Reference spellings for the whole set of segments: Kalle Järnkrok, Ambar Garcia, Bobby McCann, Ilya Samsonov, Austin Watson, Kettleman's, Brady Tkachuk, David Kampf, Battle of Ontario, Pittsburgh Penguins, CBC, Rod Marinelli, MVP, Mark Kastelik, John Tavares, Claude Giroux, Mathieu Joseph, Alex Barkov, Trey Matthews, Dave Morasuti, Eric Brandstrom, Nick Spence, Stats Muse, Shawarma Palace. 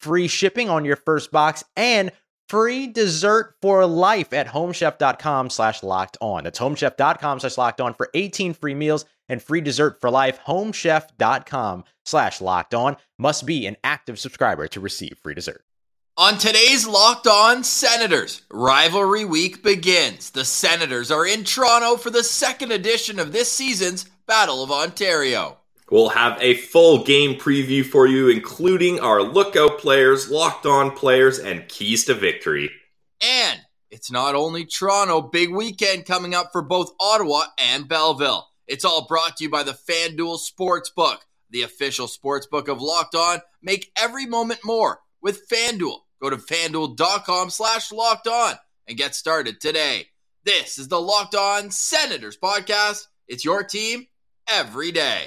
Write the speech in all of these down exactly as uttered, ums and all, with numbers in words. free shipping on your first box, and free dessert for life at homechef.com slash locked on. That's homechef.com slash locked on for eighteen free meals and free dessert for life. Homechef.com slash locked on. Must be an active subscriber to receive free dessert. On today's Locked On Senators, rivalry week begins. The Senators are in Toronto for the second edition of this season's Battle of Ontario. We'll have a full game preview for you, including our lookout players, Locked On players, and keys to victory. And it's not only Toronto, big weekend coming up for both Ottawa and Belleville. It's all brought to you by the FanDuel Sportsbook, the official sportsbook of Locked On. Make every moment more with FanDuel. Go to FanDuel.com slash Locked On and get started today. This is the Locked On Senators podcast. It's your team every day.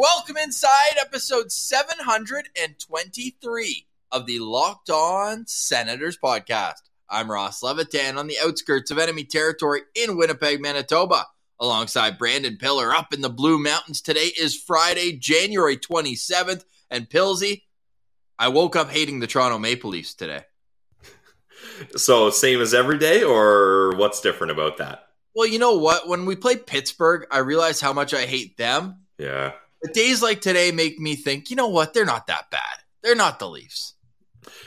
Welcome inside episode seven hundred twenty-three of the Locked On Senators podcast. I'm Ross Levitan on the outskirts of enemy territory in Winnipeg, Manitoba. Alongside Brandon Piller up in the Blue Mountains. Today is Friday, January twenty-seventh. And Pillsy, I woke up hating the Toronto Maple Leafs today. So same as every day, or what's different about that? Well, you know what? When we play Pittsburgh, I realized how much I hate them. Yeah. But days like today make me think, you know what? They're not that bad. They're not the Leafs.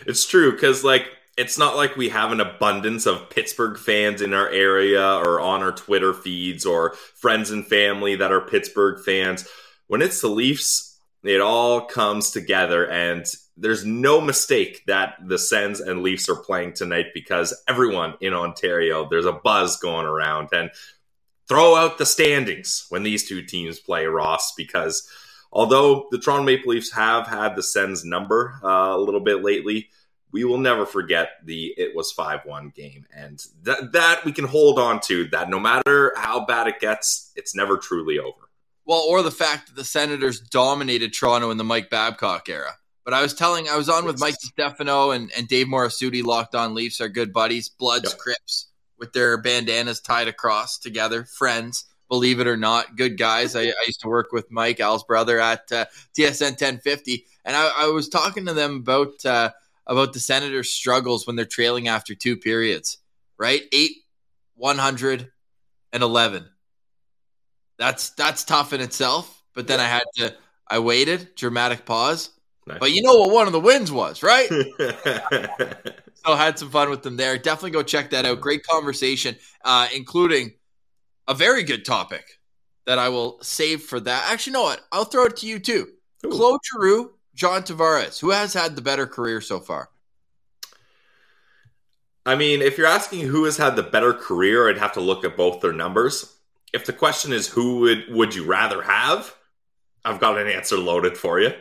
It's true, because like it's not like we have an abundance of Pittsburgh fans in our area or on our Twitter feeds or friends and family that are Pittsburgh fans. When it's the Leafs, it all comes together, and there's no mistake that the Sens and Leafs are playing tonight because everyone in Ontario, there's a buzz going around, and throw out the standings when these two teams play, Ross, because although the Toronto Maple Leafs have had the Sens number uh, a little bit lately, we will never forget the it was five one game. And th- that we can hold on to, that no matter how bad it gets, it's never truly over. Well, or the fact that the Senators dominated Toronto in the Mike Babcock era. But I was telling, I was on with Mike DiStefano and, and Dave Morisuti, Locked On Leafs, our good buddies, Bloods, yep. Crips, with their bandanas tied across together, friends, believe it or not, good guys. I, I used to work with Mike, Al's brother, at uh, T S N ten fifty, and I, I was talking to them about uh, about the Senators' struggles when they're trailing after two periods, right? eight, one hundred, and eleven. That's, that's tough in itself, but then I had to, I waited, dramatic pause. Nice. But you know what one of the wins was, right? So had some fun with them there. Definitely go check that out. Great conversation, uh, including a very good topic that I will save for that. Actually, you know what? I'll throw it to you too. Ooh. Claude Giroux, John Tavares. Who has had the better career so far? I mean, if you're asking who has had the better career, I'd have to look at both their numbers. If the question is who would, would you rather have, I've got an answer loaded for you.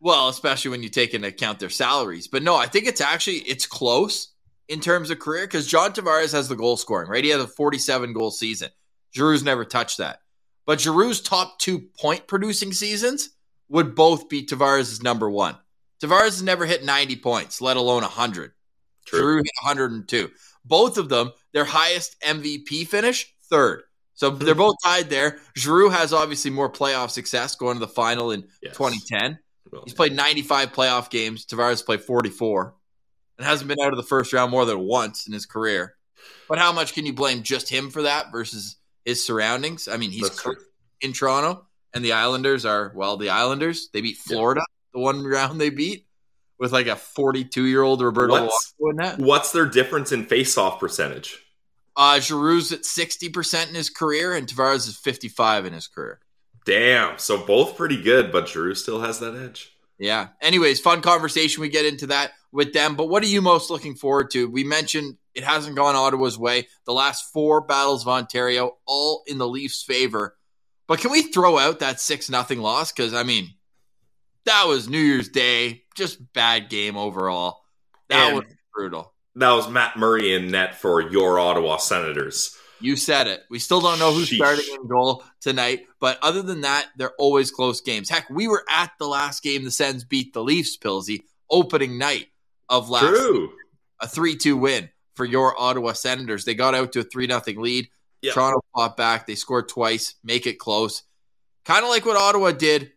Well, especially when you take into account their salaries. But no, I think it's actually, it's close in terms of career because John Tavares has the goal scoring, right? He had a forty-seven goal season. Giroux's never touched that. But Giroux's top two point producing seasons would both be Tavares' number one. Tavares has never hit ninety points, let alone one hundred. True. Giroux hit one hundred two. Both of them, their highest M V P finish, third. So they're both tied there. Giroux has obviously more playoff success going to the final in yes. twenty ten. Well, He's yeah. played ninety-five playoff games. Tavares played forty-four and hasn't been out of the first round more than once in his career. But how much can you blame just him for that versus his surroundings? I mean, he's cur- in Toronto, and the Islanders are, well, the Islanders. They beat Florida yeah. the one round they beat with like a forty-two-year-old Roberto Luongo in that. What's their difference in face-off percentage? Uh, Giroux's at sixty percent in his career, and Tavares is fifty-five in his career. Damn. So both pretty good, but Giroux still has that edge. Yeah. Anyways, fun conversation. We get into that with them. But what are you most looking forward to? We mentioned it hasn't gone Ottawa's way. The last four battles of Ontario, all in the Leafs' favor. But can we throw out that six nothing loss? Because, I mean, that was New Year's Day. Just bad game overall. That and- was brutal. That was Matt Murray in net for your Ottawa Senators. You said it. We still don't know who's Sheesh. starting in goal tonight. But other than that, they're always close games. Heck, we were at the last game the Sens beat the Leafs, Pillsy, opening night of last True. Season, a three two win for your Ottawa Senators. They got out to a three nothing lead. Yep. Toronto fought back. They scored twice, make it close. Kind of like what Ottawa did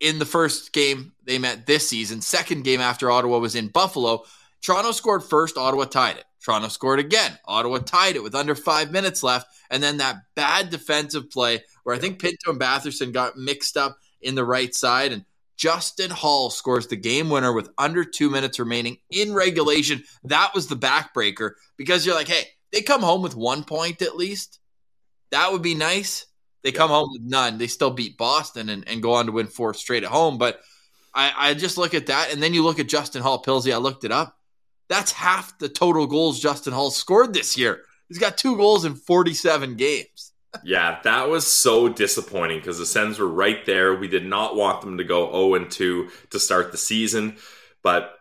in the first game they met this season. Second game after Ottawa was in Buffalo, Toronto scored first, Ottawa tied it. Toronto scored again. Ottawa tied it with under five minutes left. And then that bad defensive play where I think Pinto and Batherson got mixed up in the right side. And Justin Holl scores the game winner with under two minutes remaining in regulation. That was the backbreaker because you're like, hey, they come home with one point at least. That would be nice. They come home with none. They still beat Boston and, and go on to win four straight at home. But I, I just look at that. And then you look at Justin Holl, Pillsy. I looked it up. That's half the total goals Justin Holl scored this year. He's got two goals in forty-seven games. Yeah, that was so disappointing because the Sens were right there. We did not want them to go zero and two to start the season. But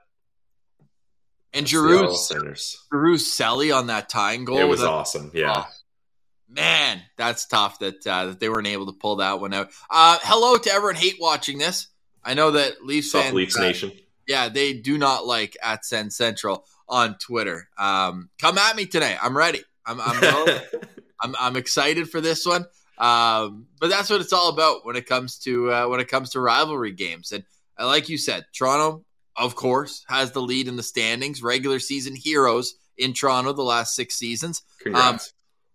and Giroux's celly on that tying goal. It was that, awesome, yeah. Oh, man, that's tough that, uh, that they weren't able to pull that one out. Uh, hello to everyone hate watching this. I know that Leafs fans. Leafs uh, Nation. Yeah, they do not like at Sen Central on Twitter. Um, come at me today. I'm ready. I'm I'm, I'm, I'm excited for this one. Um, but that's what it's all about when it comes to uh, when it comes to rivalry games. And uh, like you said, Toronto, of course, has the lead in the standings. Regular season heroes in Toronto the last six seasons. Congrats. Um,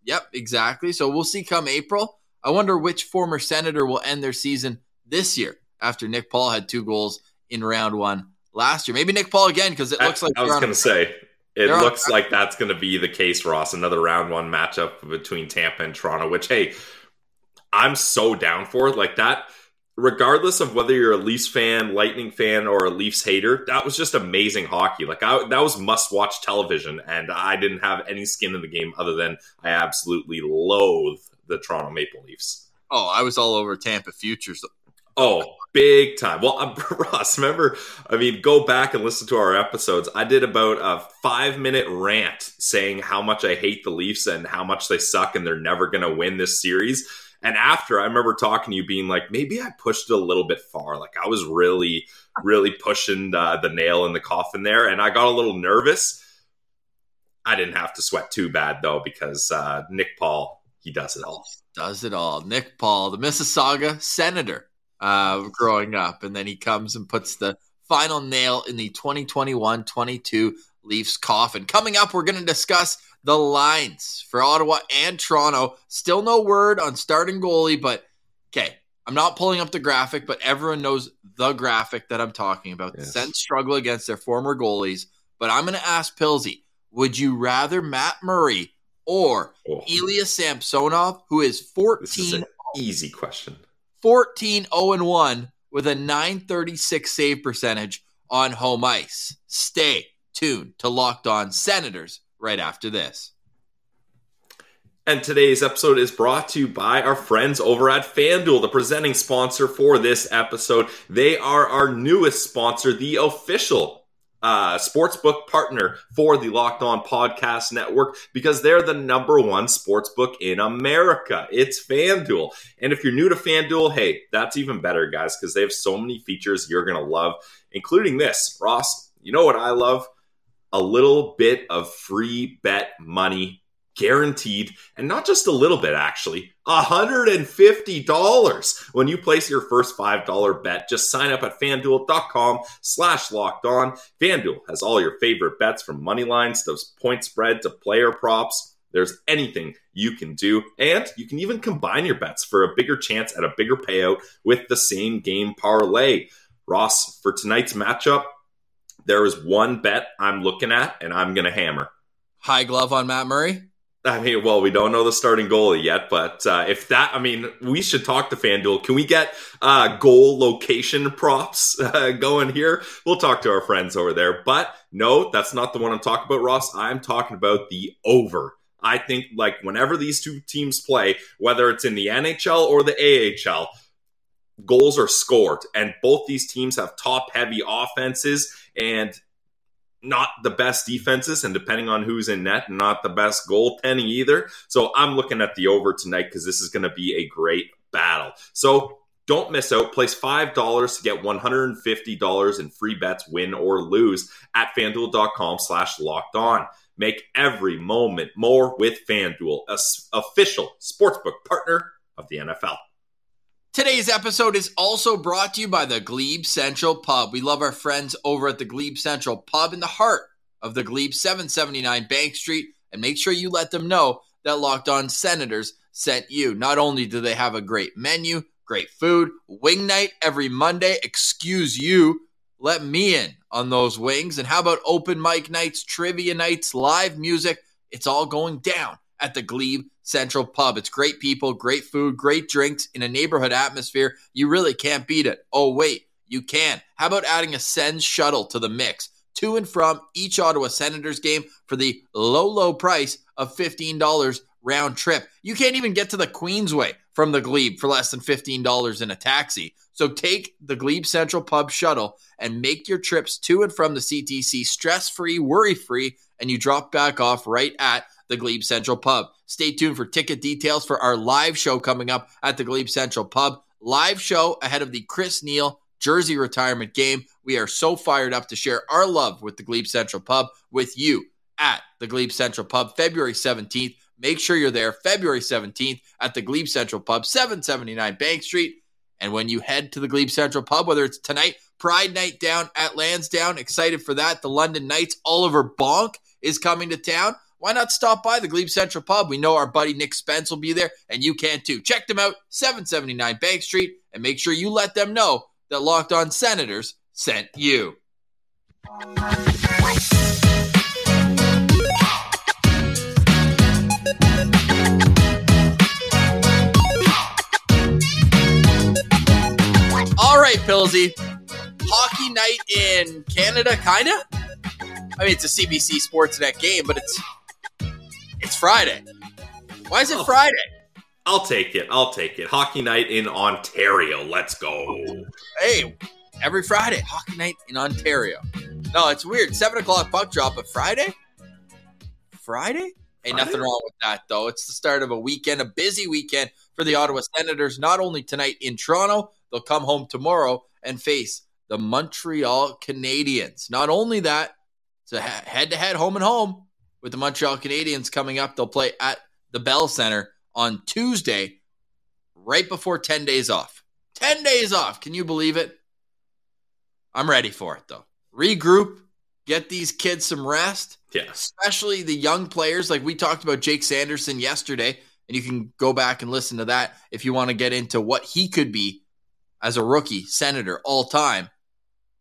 yep, exactly. So we'll see come April. I wonder which former Senator will end their season this year after Nick Paul had two goals in round one. Last year, maybe Nick Paul again because it looks like I was going to say it looks like that's going to be the case, Ross. Another round one matchup between Tampa and Toronto, which hey, I'm so down for like that. Regardless of whether you're a Leafs fan, Lightning fan, or a Leafs hater, that was just amazing hockey. Like I, that was must-watch television, and I didn't have any skin in the game other than I absolutely loathe the Toronto Maple Leafs. Oh, I was all over Tampa futures. Oh, big time. Well, um, Ross, remember, I mean, go back and listen to our episodes. I did about a five-minute rant saying how much I hate the Leafs and how much they suck and they're never going to win this series. And after, I remember talking to you being like, maybe I pushed it a little bit far. Like, I was really, really pushing uh, the nail in the coffin there, and I got a little nervous. I didn't have to sweat too bad, though, because uh, Nick Paul, he does it all. Does it all. Nick Paul, the Mississauga Senator. Uh, growing up, and then he comes and puts the final nail in the twenty twenty-one twenty-two Leafs coffin. Coming up, we're going to discuss the lines for Ottawa and Toronto. Still no word on starting goalie, but okay, I'm not pulling up the graphic, but everyone knows the graphic that I'm talking about. Yes. The Sens struggle against their former goalies, but I'm going to ask Pillsy, would you rather Matt Murray or oh. Ilya Samsonov, who is fourteen? This is an easy question. fourteen oh one with a nine thirty-six save percentage on home ice. Stay tuned to Locked On Senators right after this. And today's episode is brought to you by our friends over at FanDuel, the presenting sponsor for this episode. They are our newest sponsor, the official Uh, sportsbook partner for the Locked On Podcast Network because they're the number one sportsbook in America. It's FanDuel. And if you're new to FanDuel, hey, that's even better, guys, because they have so many features you're going to love, including this. Ross, you know what I love? A little bit of free bet money guaranteed, and not just a little bit, actually, one hundred fifty dollars when you place your first five dollars bet. Just sign up at FanDuel.com slash locked on. FanDuel has all your favorite bets, from money lines to point spread to player props. There's anything you can do, and you can even combine your bets for a bigger chance at a bigger payout with the same game parlay. Ross, for tonight's matchup, there is one bet I'm looking at, and I'm going to hammer. High glove on Matt Murray? I mean, well, we don't know the starting goalie yet, but uh, if that, I mean, we should talk to FanDuel. Can we get uh, goal location props uh, going here? We'll talk to our friends over there. But no, that's not the one I'm talking about, Ross. I'm talking about the over. I think, like, whenever these two teams play, whether it's in the N H L or the A H L, goals are scored, and both these teams have top-heavy offenses and not the best defenses, and depending on who's in net, not the best goaltending either. So I'm looking at the over tonight because this is going to be a great battle. So don't miss out. Place five dollars to get one hundred fifty dollars in free bets, win or lose, at FanDuel.com slash locked on. Make every moment more with FanDuel, a s- official sportsbook partner of the N F L. Today's episode is also brought to you by the Glebe Central Pub. We love our friends over at the Glebe Central Pub in the heart of the Glebe, seven seventy-nine Bank Street. And make sure you let them know that Locked On Senators sent you. Not only do they have a great menu, great food, wing night every Monday. Excuse you, let me in on those wings. And how about open mic nights, trivia nights, live music? It's all going down at the Glebe Central Pub. It's great people, great food, great drinks in a neighborhood atmosphere. You really can't beat it. Oh, wait, you can. How about adding a Sens shuttle to the mix, to and from each Ottawa Senators game for the low, low price of fifteen dollars round trip? You can't even get to the Queensway from the Glebe for less than fifteen dollars in a taxi. So take the Glebe Central Pub shuttle and make your trips to and from the C T C stress-free, worry-free, and you drop back off right at the Glebe Central Pub. Stay tuned for ticket details for our live show coming up at the Glebe Central Pub. Live show ahead of the Chris Neal jersey retirement game. We are so fired up to share our love with the Glebe Central Pub with you at the Glebe Central Pub, February seventeenth. Make sure you're there February seventeenth at the Glebe Central Pub, seven seventy-nine Bank Street. And when you head to the Glebe Central Pub, whether it's tonight, Pride Night down at Lansdowne, excited for that. The London Knights, Oliver Bonk is coming to town. Why not stop by the Glebe Central Pub? We know our buddy Nick Spence will be there, and you can too. Check them out, seven seventy-nine Bank Street, and make sure you let them know that Locked On Senators sent you. All right, Pillsy. Hockey night in Canada, kind of? I mean, it's a C B C Sportsnet game, but it's it's Friday. Why is it Friday? I'll take it. I'll take it. Hockey night in Ontario. Let's go. Hey, every Friday, hockey night in Ontario. No, it's weird. seven o'clock puck drop, but Friday? Friday? Hey, nothing wrong with that, though. It's the start of a weekend, a busy weekend for the Ottawa Senators, not only tonight in Toronto. They'll come home tomorrow and face the Montreal Canadiens. Not only that, it's a head-to-head, home and home, with the Montreal Canadiens coming up. They'll play at the Bell Center on Tuesday, right before ten days off. ten days off. Can you believe it? I'm ready for it, though. Regroup. Get these kids some rest. Yeah. Especially the young players. Like we talked about Jake Sanderson yesterday, and you can go back and listen to that if you want to get into what he could be as a rookie Senator all time,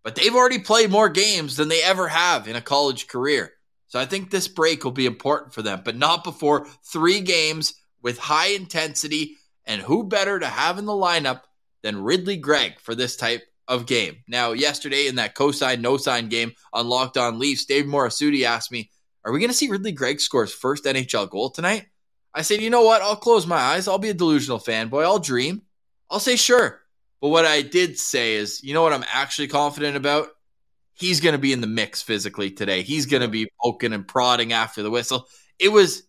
but they've already played more games than they ever have in a college career. So I think this break will be important for them, but not before three games with high intensity, and who better to have in the lineup than Ridley Gregg for this type of game. Now, yesterday in that cosign, no sign game on Locked On Leafs, Dave Morasuti asked me, are we going to see Ridley Gregg score his first N H L goal tonight? I said, you know what? I'll close my eyes. I'll be a delusional fanboy. I'll dream. I'll say, sure. But what I did say is, you know what I'm actually confident about? He's going to be in the mix physically today. He's going to be poking and prodding after the whistle. It was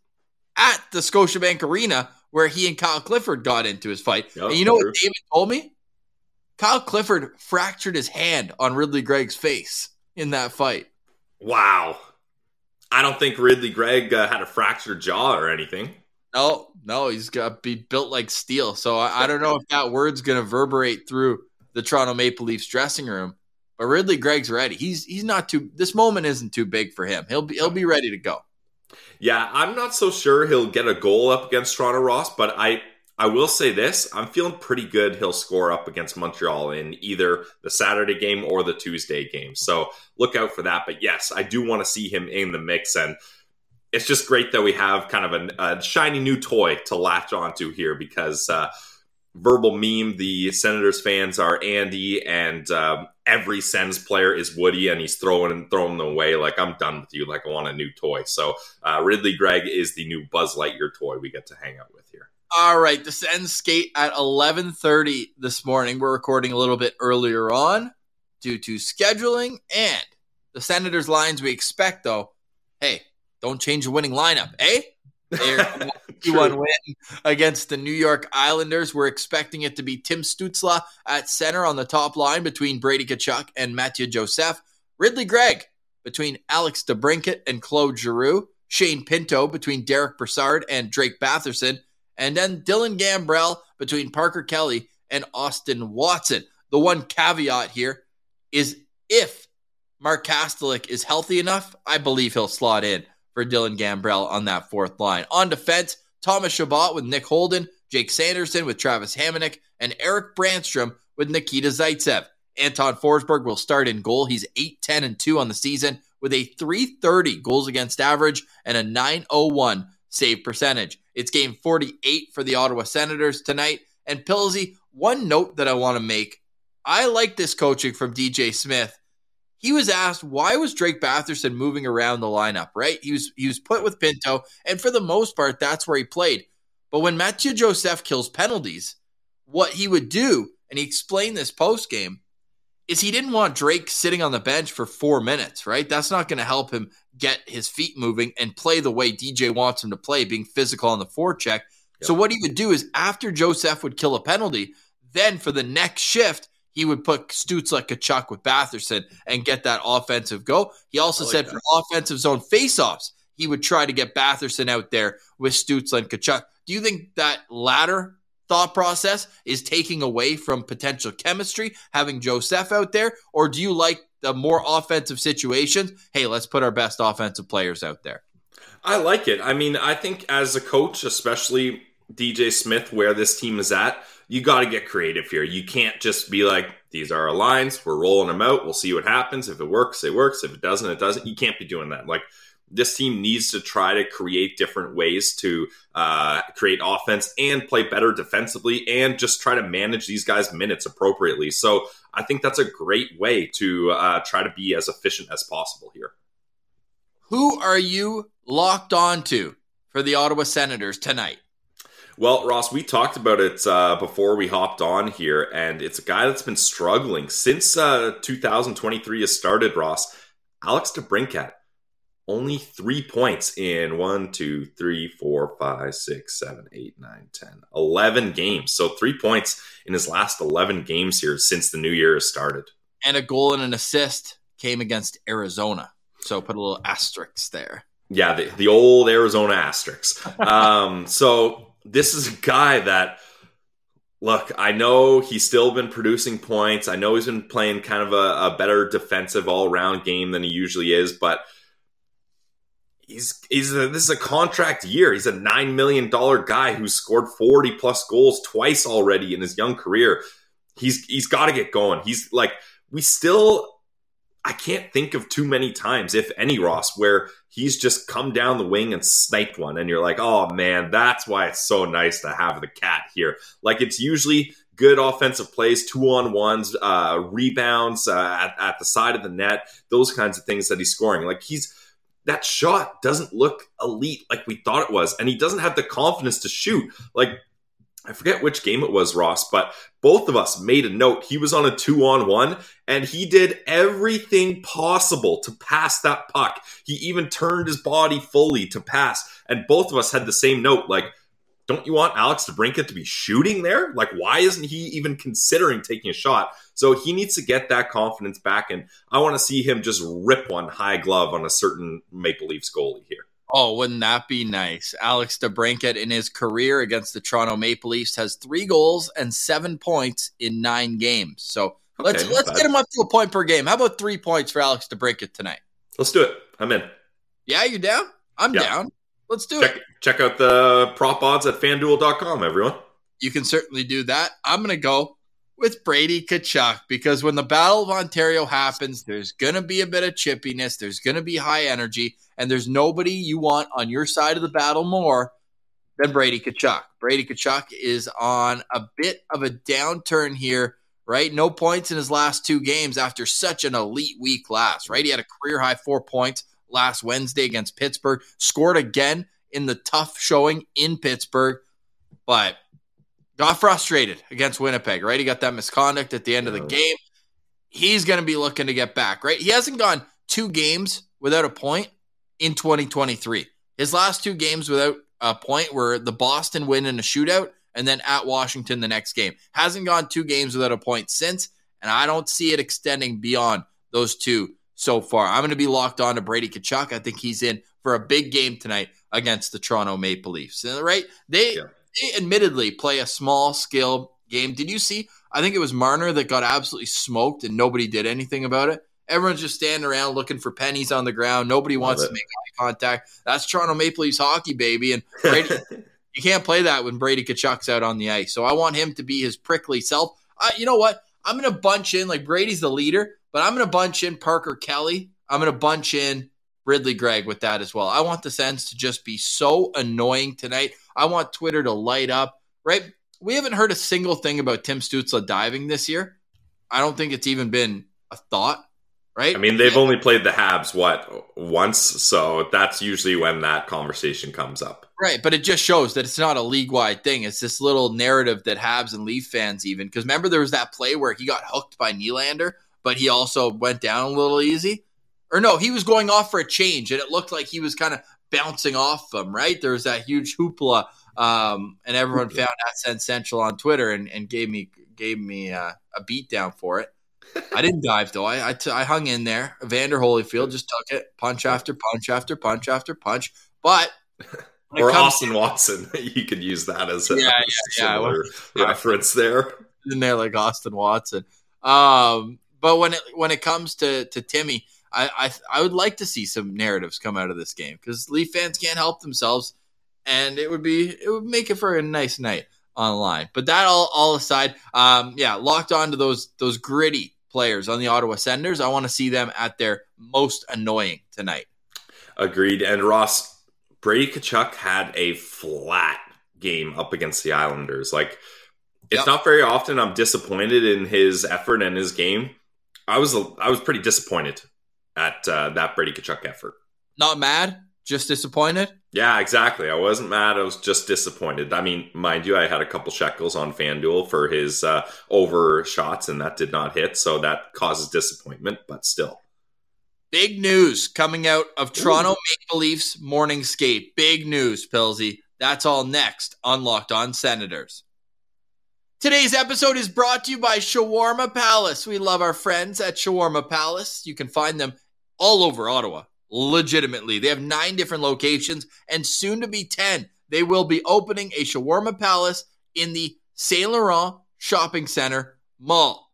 at the Scotiabank Arena where he and Kyle Clifford got into his fight. Yep, and you know what David told me? Kyle Clifford fractured his hand on Ridley Gregg's face in that fight. Wow. I don't think Ridley Gregg uh, had a fractured jaw or anything. No, no, he's got to be built like steel. So I, I don't know if that word's going to reverberate through the Toronto Maple Leafs dressing room. But Ridley Gregg's ready. He's he's not too. This moment isn't too big for him. He'll be he'll be ready to go. Yeah, I'm not so sure he'll get a goal up against Toronto, Ross. But I I will say this: I'm feeling pretty good. He'll score up against Montreal in either the Saturday game or the Tuesday game. So look out for that. But yes, I do want to see him in the mix, and it's just great that we have kind of a, a shiny new toy to latch onto here because uh, verbal meme. The Senators fans are Andy and. Um, Every Sens player is Woody, and he's throwing and throwing them away. Like, I'm done with you. Like, I want a new toy. So uh, Ridley Gregg is the new Buzz Lightyear toy we get to hang out with here. All right. The Sens skate at eleven thirty this morning. We're recording a little bit earlier on due to scheduling. And the Senators' lines we expect, though, hey, don't change the winning lineup, eh? They're two one win against the New York Islanders. We're expecting it to be Tim Stützle at center on the top line between Brady Tkachuk and Mathieu Joseph. Ridley Gregg between Alex DeBrincat and Claude Giroux. Shane Pinto between Derek Brassard and Drake Batherson. And then Dylan Gambrell between Parker Kelly and Austin Watson. The one caveat here is if Mark Kastelik is healthy enough, I believe he'll slot in for Dylan Gambrell on that fourth line. On defense, Thomas Chabot with Nick Holden, Jake Sanderson with Travis Hamonic, and Eric Brandstrom with Nikita Zaitsev. Anton Forsberg will start in goal. He's eight ten and two on the season with a three thirty goals against average and a nine oh one save percentage. It's game forty-eight for the Ottawa Senators tonight. And Pillsy, one note that I want to make. I like this coaching from D J Smith. He was asked, why was Drake Batherson moving around the lineup, right? He was he was put with Pinto, and for the most part, that's where he played. But when Mathieu Joseph kills penalties, what he would do, and he explained this postgame, is he didn't want Drake sitting on the bench for four minutes, right? That's not going to help him get his feet moving and play the way D J wants him to play, being physical on the forecheck. Yep. So what he would do is after Joseph would kill a penalty, then for the next shift, he would put Stützle, Tkachuk with Batherson and get that offensive go. He also like said that. For offensive zone faceoffs, he would try to get Batherson out there with Stützle and Tkachuk. Do you think that latter thought process is taking away from potential chemistry, having Joseph out there? Or do you like the more offensive situations? Hey, let's put our best offensive players out there. I like it. I mean, I think as a coach, especially D J Smith, where this team is at, you got to get creative here. You can't just be like, these are our lines. We're rolling them out. We'll see what happens. If it works, it works. If it doesn't, it doesn't. You can't be doing that. Like, this team needs to try to create different ways to uh, create offense and play better defensively and just try to manage these guys' minutes appropriately. So I think that's a great way to uh, try to be as efficient as possible here. Who are you locked on to for the Ottawa Senators tonight? Well, Ross, we talked about it uh, before we hopped on here, and it's a guy that's been struggling since uh, two thousand twenty-three has started, Ross. Alex DeBrincat, only three points in one, two, three, four, five, six, seven, eight, nine, ten, eleven games. So three points in his last eleven games here since the new year has started. And a goal and an assist came against Arizona. So put a little asterisk there. Yeah, the, the old Arizona asterisk. Um, so... This is a guy that, look, I know he's still been producing points. I know he's been playing kind of a, a better defensive all-around game than he usually is, but he's he's a, this is a contract year. He's a nine million dollars guy who's scored forty-plus goals twice already in his young career. He's He's got to get going. He's like, we still... I can't think of too many times, if any, Ross, where he's just come down the wing and sniped one. And you're like, oh, man, that's why it's so nice to have the cat here. Like, it's usually good offensive plays, two-on-ones, uh, rebounds uh, at, at the side of the net, those kinds of things that he's scoring. Like, he's that shot doesn't look elite like we thought it was. And he doesn't have the confidence to shoot. Like, I forget which game it was, Ross, but both of us made a note. He was on a two-on-one, and he did everything possible to pass that puck. He even turned his body fully to pass, and both of us had the same note, like, don't you want Alex DeBrincat to be shooting there? Like, why isn't he even considering taking a shot? So he needs to get that confidence back, and I want to see him just rip one high glove on a certain Maple Leafs goalie here. Oh, wouldn't that be nice? Alex DeBrincat in his career against the Toronto Maple Leafs has three goals and seven points in nine games. So let's okay, let's bad. get him up to a point per game. How about three points for Alex DeBrincat tonight? Let's do it. I'm in. Yeah, you're down? I'm yeah. down. Let's do check, it. Check out the prop odds at FanDuel dot com, everyone. You can certainly do that. I'm going to go with Brady Tkachuk because when the Battle of Ontario happens, there's going to be a bit of chippiness. There's going to be high energy, and there's nobody you want on your side of the battle more than Brady Tkachuk. Brady Tkachuk is on a bit of a downturn here, right? No points in his last two games after such an elite week last, right? He had a career-high four points last Wednesday against Pittsburgh, scored again in the tough showing in Pittsburgh, but got frustrated against Winnipeg, right? He got that misconduct at the end yeah. of the game. He's going to be looking to get back, right? He hasn't gone two games without a point in twenty twenty-three. His last two games without a point were the Boston win in a shootout and then at Washington the next game. Hasn't gone two games without a point since, and I don't see it extending beyond those two so far. I'm going to be locked on to Brady Tkachuk. I think he's in for a big game tonight against the Toronto Maple Leafs. Right? They, yeah. they admittedly play a small scale game. Did you see? I think it was Marner that got absolutely smoked and nobody did anything about it. Everyone's just standing around looking for pennies on the ground. Nobody wants to make eye contact. That's Toronto Maple Leafs hockey, baby. And Brady, you can't play that when Brady Tkachuk's out on the ice. So I want him to be his prickly self. Uh, you know what? I'm going to bunch in, like Brady's the leader, but I'm going to bunch in Parker Kelly. I'm going to bunch in Ridley Gregg with that as well. I want the Sens to just be so annoying tonight. I want Twitter to light up, right? We haven't heard a single thing about Tim Stützle diving this year. I don't think it's even been a thought, right? I mean, they've and, only played the Habs, what, once? So that's usually when that conversation comes up. Right, but it just shows that it's not a league-wide thing. It's this little narrative that Habs and Leaf fans even, because remember there was that play where he got hooked by Nylander, but he also went down a little easy. Or no, he was going off for a change, and it looked like he was kind of bouncing off them, right? There was that huge hoopla, um, and everyone found at Sen Central on Twitter and, and gave me gave me uh, a beatdown for it. I didn't dive, though. I, I, t- I hung in there. Evander Holyfield just took it, punch after punch after punch after punch. But or Austin to- Watson. You could use that as a yeah, yeah, similar yeah. reference there. In there like Austin Watson. Um But when it when it comes to, to Timmy, I, I I would like to see some narratives come out of this game because Leaf fans can't help themselves, and it would be it would make it for a nice night online. But that all all aside, um, yeah, locked on to those those gritty players on the Ottawa Senators. I want to see them at their most annoying tonight. Agreed. And Ross, Brady Tkachuk had a flat game up against the Islanders. Like it's yep. not very often I'm disappointed in his effort and his game. I was I was pretty disappointed at uh, that Brady Tkachuk effort. Not mad, just disappointed? Yeah, exactly. I wasn't mad. I was just disappointed. I mean, mind you, I had a couple shekels on FanDuel for his uh, over shots, and that did not hit, so that causes disappointment, but still. Big news coming out of Toronto Ooh. Maple Leafs morning skate. Big news, Pilsy. That's all next on Locked On Senators. Today's episode is brought to you by Shawarma Palace. We love our friends at Shawarma Palace. You can find them all over Ottawa, legitimately. They have nine different locations and soon to be ten. They will be opening a Shawarma Palace in the Saint Laurent Shopping Center Mall.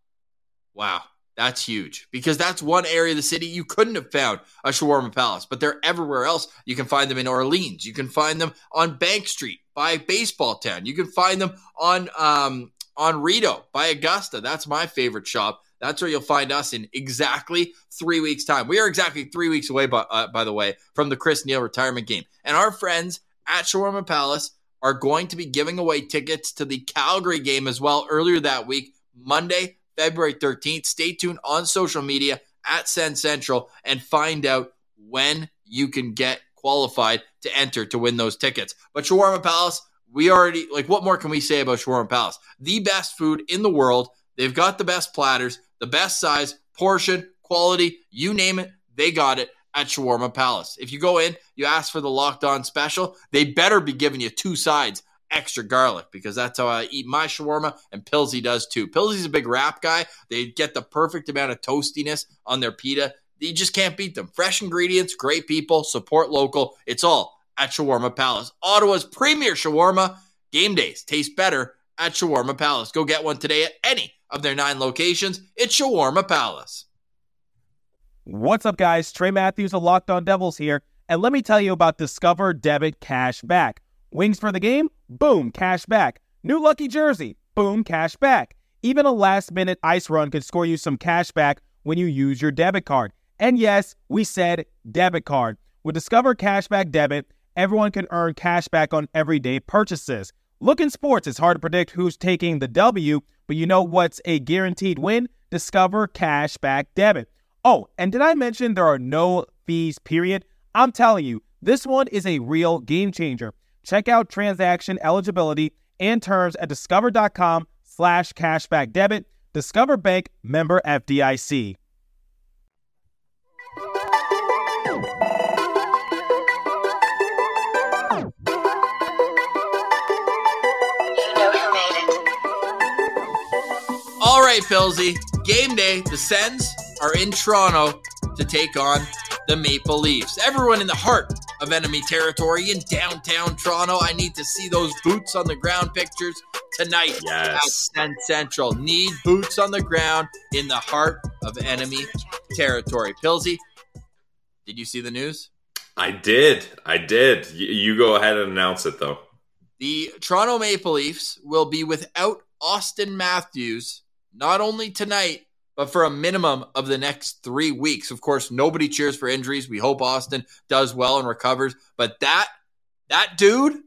Wow, that's huge because that's one area of the city you couldn't have found a Shawarma Palace, but they're everywhere else. You can find them in Orleans. You can find them on Bank Street by Baseball Town. You can find them on... Um, on Rideau by Augusta. That's my favorite shop. That's where you'll find us in exactly three weeks' time. We are exactly three weeks away, by, uh, by the way, from the Chris Neal retirement game. And our friends at Shawarma Palace are going to be giving away tickets to the Calgary game as well earlier that week, Monday, February thirteenth. Stay tuned on social media at Sen Central and find out when you can get qualified to enter to win those tickets. But Shawarma Palace, we already, like, what more can we say about Shawarma Palace? The best food in the world. They've got the best platters, the best size, portion, quality, you name it, they got it at Shawarma Palace. If you go in, you ask for the Locked On special, they better be giving you two sides extra garlic, because that's how I eat my shawarma, and Pilsy does too. Pilsy's a big wrap guy. They get the perfect amount of toastiness on their pita. You just can't beat them. Fresh ingredients, great people, support local. It's all at Shawarma Palace, Ottawa's premier shawarma. Game days taste better at Shawarma Palace. Go get one today at any of their nine locations. It's Shawarma Palace. What's up, guys? Trey Matthews of Locked On Devils here. And let me tell you about Discover Debit Cash Back. Wings for the game? Boom, cash back. New lucky jersey? Boom, cash back. Even a last-minute ice run could score you some cash back when you use your debit card. And yes, we said debit card. With Discover Cashback Debit, everyone can earn cash back on everyday purchases. Look, in sports, it's hard to predict who's taking the W, but you know what's a guaranteed win? Discover Cashback Debit. Oh, and did I mention there are no fees, period? I'm telling you, this one is a real game changer. Check out transaction eligibility and terms at discover.com slash cashback debit. Discover Bank, member F D I C. All right, Pilsy, game day. The Sens are in Toronto to take on the Maple Leafs. Everyone in the heart of enemy territory in downtown Toronto. I need to see those boots on the ground pictures tonight. Yes. At Sens Central. Need boots on the ground in the heart of enemy territory. Pilsy, did you see the news? I did. I did. Y- you go ahead and announce it, though. The Toronto Maple Leafs will be without Auston Matthews not only tonight, but for a minimum of the next three weeks. Of course, nobody cheers for injuries. We hope Auston does well and recovers. But that, that dude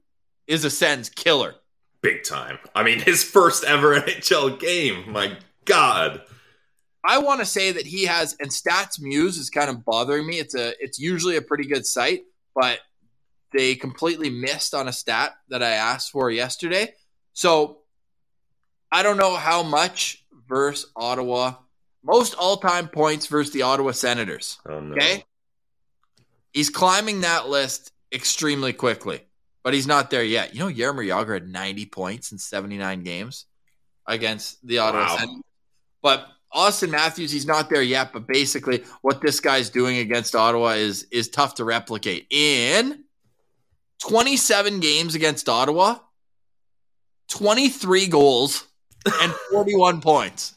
is a Sens killer. Big time. I mean, his first ever N H L game. My God. I want to say that he has, and Stats Muse is kind of bothering me. It's a, it's usually a pretty good site, but they completely missed on a stat that I asked for yesterday. So I don't know how much versus Ottawa, most all-time points versus the Ottawa Senators. Oh, no. Okay, he's climbing that list extremely quickly, but he's not there yet. You know, Jaromir Jagr had ninety points in seventy-nine games against the Ottawa wow. Senators. But Auston Matthews, he's not there yet. But basically, what this guy's doing against Ottawa is is tough to replicate. In twenty-seven games against Ottawa, twenty-three goals. And forty-one points.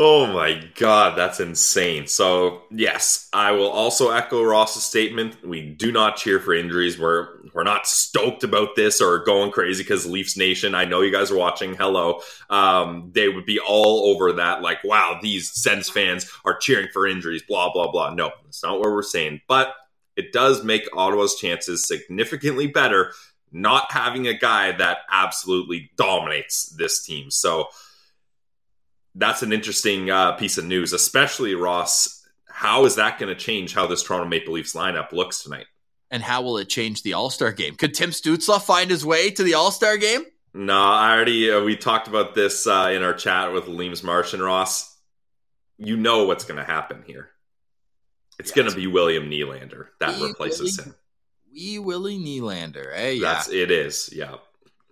Oh, my God. That's insane. So, yes, I will also echo Ross's statement. We do not cheer for injuries. We're we're not stoked about this or going crazy because Leafs Nation, I know you guys are watching. Hello. Um, they would be all over that. Like, wow, these Sens fans are cheering for injuries, blah, blah, blah. No, that's not what we're saying. But it does make Ottawa's chances significantly better not having a guy that absolutely dominates this team. So that's an interesting uh, piece of news, especially, Ross. How is that going to change how this Toronto Maple Leafs lineup looks tonight? And how will it change the All-Star game? Could Tim Stützle find his way to the All-Star game? No, I already, uh, we talked about this uh, in our chat with Leems Marsh and Ross. You know what's going to happen here. It's yes. going to be William Nylander that he replaces really- him. We Willie Nylander, eh? Yeah. That's, it is, yeah.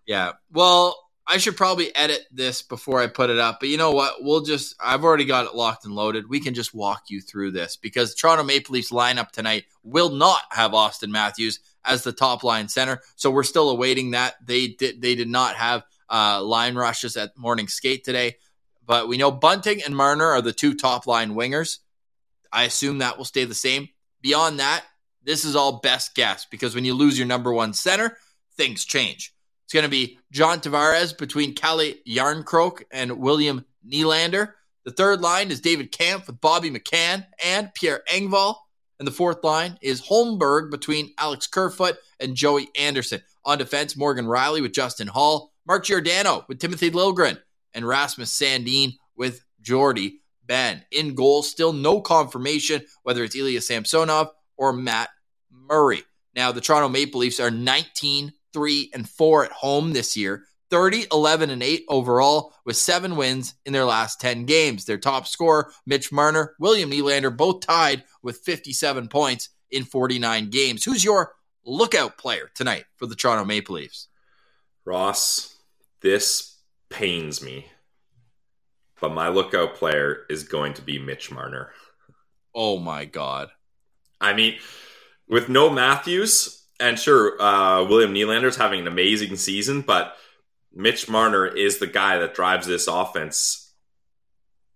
Yeah, well, I should probably edit this before I put it up, but you know what? We'll just, I've already got it locked and loaded. We can just walk you through this because Toronto Maple Leafs lineup tonight will not have Auston Matthews as the top line center, so we're still awaiting that. They did, they did not have uh, line rushes at morning skate today, but we know Bunting and Marner are the two top line wingers. I assume that will stay the same. Beyond that, this is all best guess because when you lose your number one center, things change. It's going to be John Tavares between Kalle Järnkrok and William Nylander. The third line is David Kampf with Bobby McCann and Pierre Engvall. And the fourth line is Holmberg between Alex Kerfoot and Joey Anderson. On defense, Morgan Rielly with Justin Holl, Mark Giordano with Timothy Liljegren, and Rasmus Sandin with Jordy Ben. In goal, still no confirmation whether it's Ilya Samsonov or Matt Murray. Now, the Toronto Maple Leafs are nineteen, three, and four at home this year, thirty, eleven, and eight overall, with seven wins in their last ten games. Their top scorer, Mitch Marner, William Nylander, both tied with fifty-seven points in forty-nine games. Who's your lookout player tonight for the Toronto Maple Leafs. Ross, this pains me, but my lookout player is going to be Mitch Marner. Oh my God. I mean, with no Matthews, and sure, uh, William Nylander's having an amazing season, but Mitch Marner is the guy that drives this offense.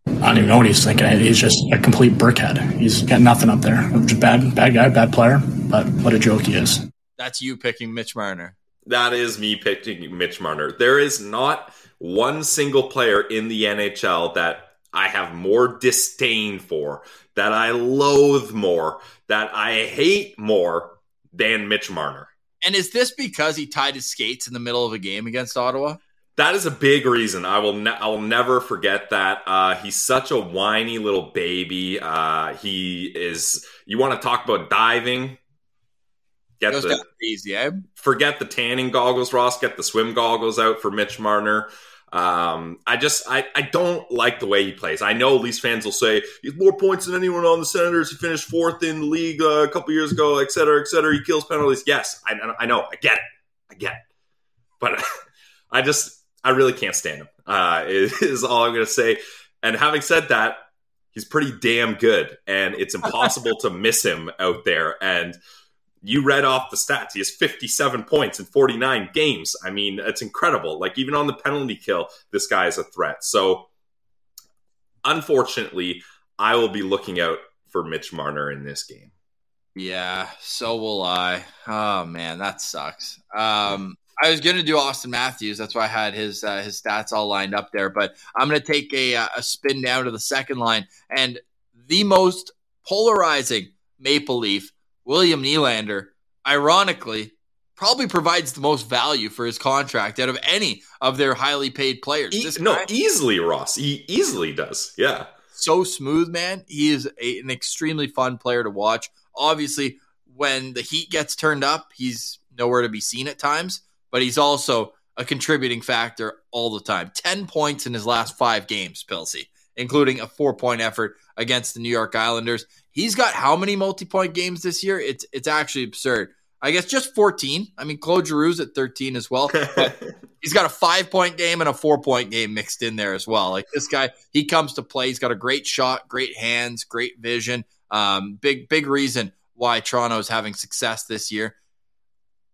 I don't even know what he's thinking. He's just a complete brickhead. He's got nothing up there. Just bad, bad guy, bad player, but what a joke he is. That's you picking Mitch Marner. That is me picking Mitch Marner. There is not one single player in the N H L that I have more disdain for, that I loathe more, that I hate more than Mitch Marner. And is this because he tied his skates in the middle of a game against Ottawa? That is a big reason. I will ne- I'll never forget that. Uh, he's such a whiny little baby. Uh, he is. You want to talk about diving? Get Goes the down easy, eh? Forget the tanning goggles, Ross. Get the swim goggles out for Mitch Marner. Um, I just, I, I don't like the way he plays. I know Leafs fans will say he's more points than anyone on the Senators. He finished fourth in the league uh, a couple years ago, et cetera, et cetera. He kills penalties. Yes, I, I know. I get it. I get it. But I just, I really can't stand him, uh, is all I'm going to say. And having said that, he's pretty damn good, and it's impossible to miss him out there. And you read off the stats. He has fifty-seven points in forty-nine games. I mean, it's incredible. Like, even on the penalty kill, this guy is a threat. So, unfortunately, I will be looking out for Mitch Marner in this game. Yeah, so will I. Oh, man, that sucks. Um, I was going to do Auston Matthews. That's why I had his uh, his stats all lined up there. But I'm going to take a, a spin down to the second line. And the most polarizing Maple Leaf, William Nylander, ironically, probably provides the most value for his contract out of any of their highly paid players. E- this no, guy, easily, Ross. He easily does. Yeah. So smooth, man. He is a, an extremely fun player to watch. Obviously, when the heat gets turned up, he's nowhere to be seen at times, but he's also a contributing factor all the time. ten points in his last five games, Pilsy, including a four-point effort against the New York Islanders. He's got how many multi-point games this year? It's it's actually absurd. I guess just fourteen. I mean, Claude Giroux's at thirteen as well. But he's got a five-point game and a four-point game mixed in there as well. Like, this guy, he comes to play. He's got a great shot, great hands, great vision. Um, big, big reason why Toronto is having success this year.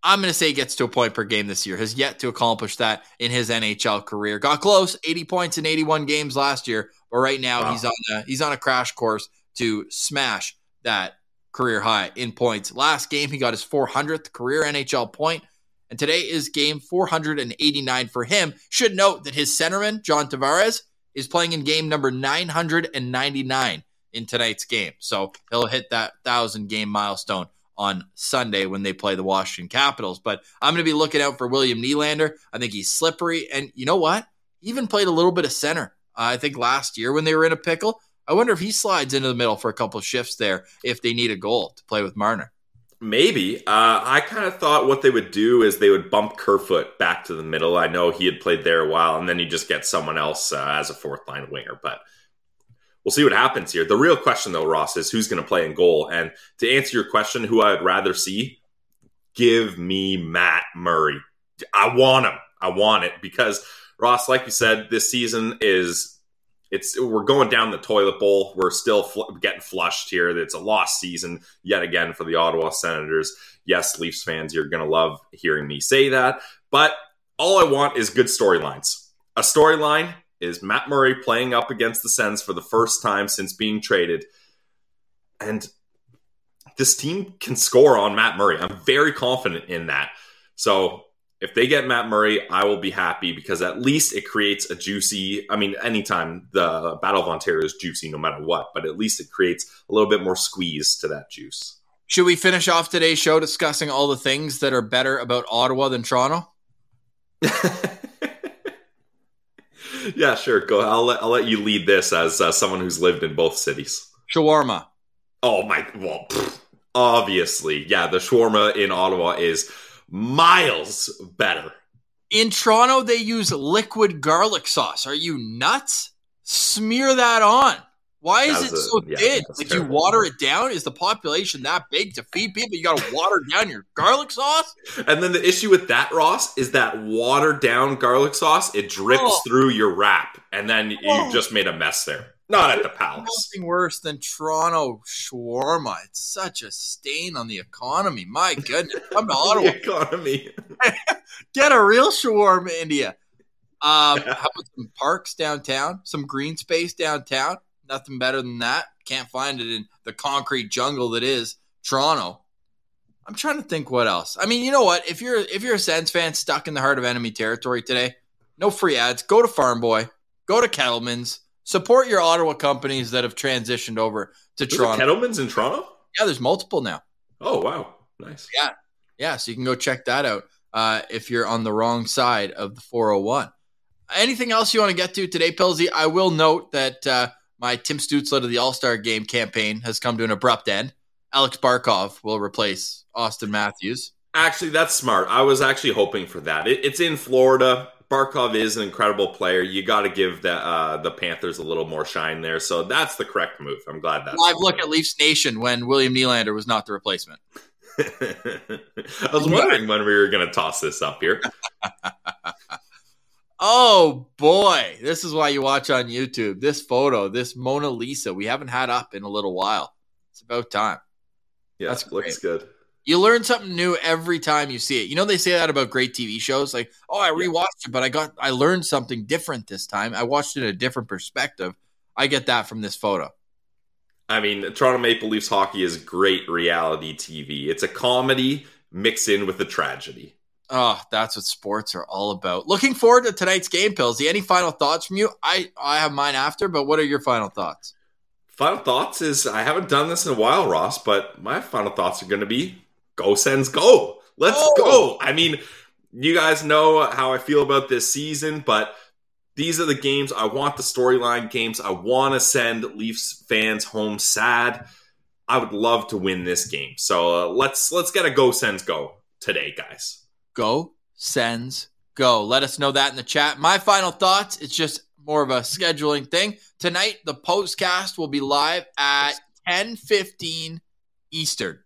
I'm going to say he gets to a point per game this year. Has yet to accomplish that in his N H L career. Got close, eighty points in eighty-one games last year. But right now, wow. he's on a, he's on a crash course to smash that career high in points. Last game, he got his four hundredth career N H L point, and today is game four hundred eighty-nine for him. Should note that his centerman, John Tavares, is playing in game number nine hundred ninety-nine in tonight's game. So he'll hit that one thousand game milestone on Sunday when they play the Washington Capitals. But I'm going to be looking out for William Nylander. I think he's slippery, and you know what? He even played a little bit of center, uh, I think, last year when they were in a pickle. I wonder if he slides into the middle for a couple of shifts there if they need a goal to play with Marner. Maybe. Uh, I kind of thought what they would do is they would bump Kerfoot back to the middle. I know he had played there a while, and then you just get someone else uh, as a fourth-line winger. But we'll see what happens here. The real question, though, Ross, is who's going to play in goal. And to answer your question, who I would rather see, give me Matt Murray. I want him. I want it because, Ross, like you said, this season is – It's we're going down the toilet bowl. We're still fl- getting flushed here. It's a lost season yet again for the Ottawa Senators. Yes, Leafs fans, you're going to love hearing me say that. But all I want is good storylines. A storyline is Matt Murray playing up against the Sens for the first time since being traded. And this team can score on Matt Murray. I'm very confident in that. So if they get Matt Murray, I will be happy because at least it creates a juicy, I mean, anytime the Battle of Ontario is juicy no matter what, but at least it creates a little bit more squeeze to that juice. Should we finish off today's show discussing all the things that are better about Ottawa than Toronto? Yeah, sure. Go. I'll let, I'll let you lead this as uh, someone who's lived in both cities. Shawarma. Oh my, well, pfft, obviously. Yeah, the shawarma in Ottawa is miles better. In Toronto, they use liquid garlic sauce. Are you nuts? Smear that on. Why is it a, so yeah, thin? Like, terrible. You water it down? Is the population that big to feed people? You got to water down your garlic sauce? And then the issue with that, Ross, is that watered down garlic sauce, it drips oh. through your wrap. And then oh. you just made a mess there. Not at the Palace. Nothing worse than Toronto shawarma. It's such a stain on the economy. My goodness. Come to Ottawa. The economy. Get a real shawarma, India. Um, yeah. How about some parks downtown? Some green space downtown? Nothing better than that. Can't find it in the concrete jungle that is Toronto. I'm trying to think what else. I mean, you know what? If you're if you're a Sens fan stuck in the heart of enemy territory today, no free ads. Go to Farm Boy. Go to Kettleman's. Support your Ottawa companies that have transitioned over to there's Toronto. Kettleman's in Toronto? Yeah, there's multiple now. Oh, wow. Nice. Yeah. Yeah, so you can go check that out uh, if you're on the wrong side of the four oh one. Anything else you want to get to today, Pilsy? I will note that uh, my Tim Stützle to the All-Star Game campaign has come to an abrupt end. Alex Barkov will replace Auston Matthews. Actually, that's smart. I was actually hoping for that. It, it's in Florida. Barkov is an incredible player. You got to give the uh, the Panthers a little more shine there. So that's the correct move. I'm glad that's live look at Leafs Nation when William Nylander was not the replacement. I was wondering when we were going to toss this up here. Oh, boy. This is why you watch on YouTube. This photo, this Mona Lisa, we haven't had up in a little while. It's about time. Yeah, that looks good. You learn something new every time you see it. You know, they say that about great T V shows. Like, oh, I rewatched it, but I got I learned something different this time. I watched it in a different perspective. I get that from this photo. I mean, Toronto Maple Leafs hockey is great reality T V. It's a comedy mixed in with a tragedy. Oh, that's what sports are all about. Looking forward to tonight's game, Pilsy. Any final thoughts from you? I, I have mine after, but what are your final thoughts? Final thoughts is, I haven't done this in a while, Ross, but my final thoughts are going to be, go Sens, go. Let's oh. go. I mean, you guys know how I feel about this season, but these are the games. I want the storyline games. I want to send Leafs fans home sad. I would love to win this game. So uh, let's let's get a go Sens, go today, guys. Go Sens, go. Let us know that in the chat. My final thoughts, it's just more of a scheduling thing. Tonight, the postcast will be live at ten fifteen Eastern.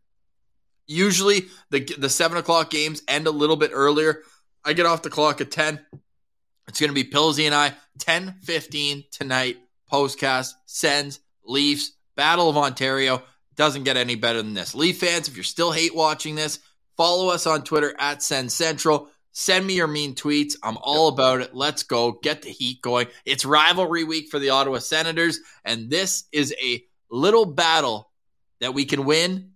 Usually the the seven o'clock games end a little bit earlier. I get off the clock at ten. It's going to be Pilsy and I, ten fifteen tonight, postcast, Sens, Leafs, Battle of Ontario. Doesn't get any better than this. Leaf fans, if you're still hate watching this, follow us on Twitter at Sens Central. Send me your mean tweets. I'm all about it. Let's go. Get the heat going. It's rivalry week for the Ottawa Senators, and this is a little battle that we can win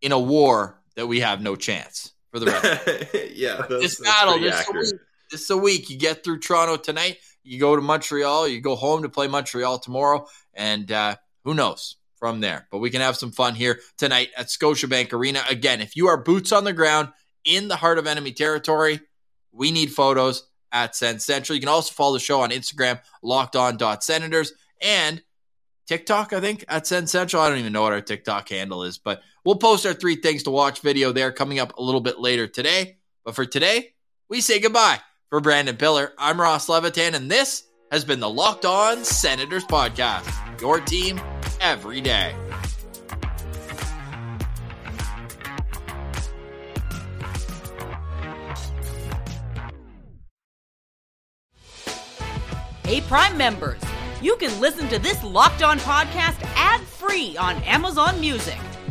in a war that we have no chance for the rest. Yeah, that's, this battle, this a, week, this is a week. You get through Toronto tonight, you go to Montreal, you go home to play Montreal tomorrow, and uh, who knows from there. But we can have some fun here tonight at Scotiabank Arena. Again, if you are boots on the ground in the heart of enemy territory, we need photos at Sens Central. You can also follow the show on Instagram, locked on dot senators, and TikTok, I think, at Sens Central. I don't even know what our TikTok handle is, but we'll post our three things to watch video there coming up a little bit later today. But for today, we say goodbye. For Brandon Piller, I'm Ross Levitan, and this has been the Locked On Senators podcast, your team every day. Hey, Prime members. You can listen to this Locked On podcast ad-free on Amazon Music.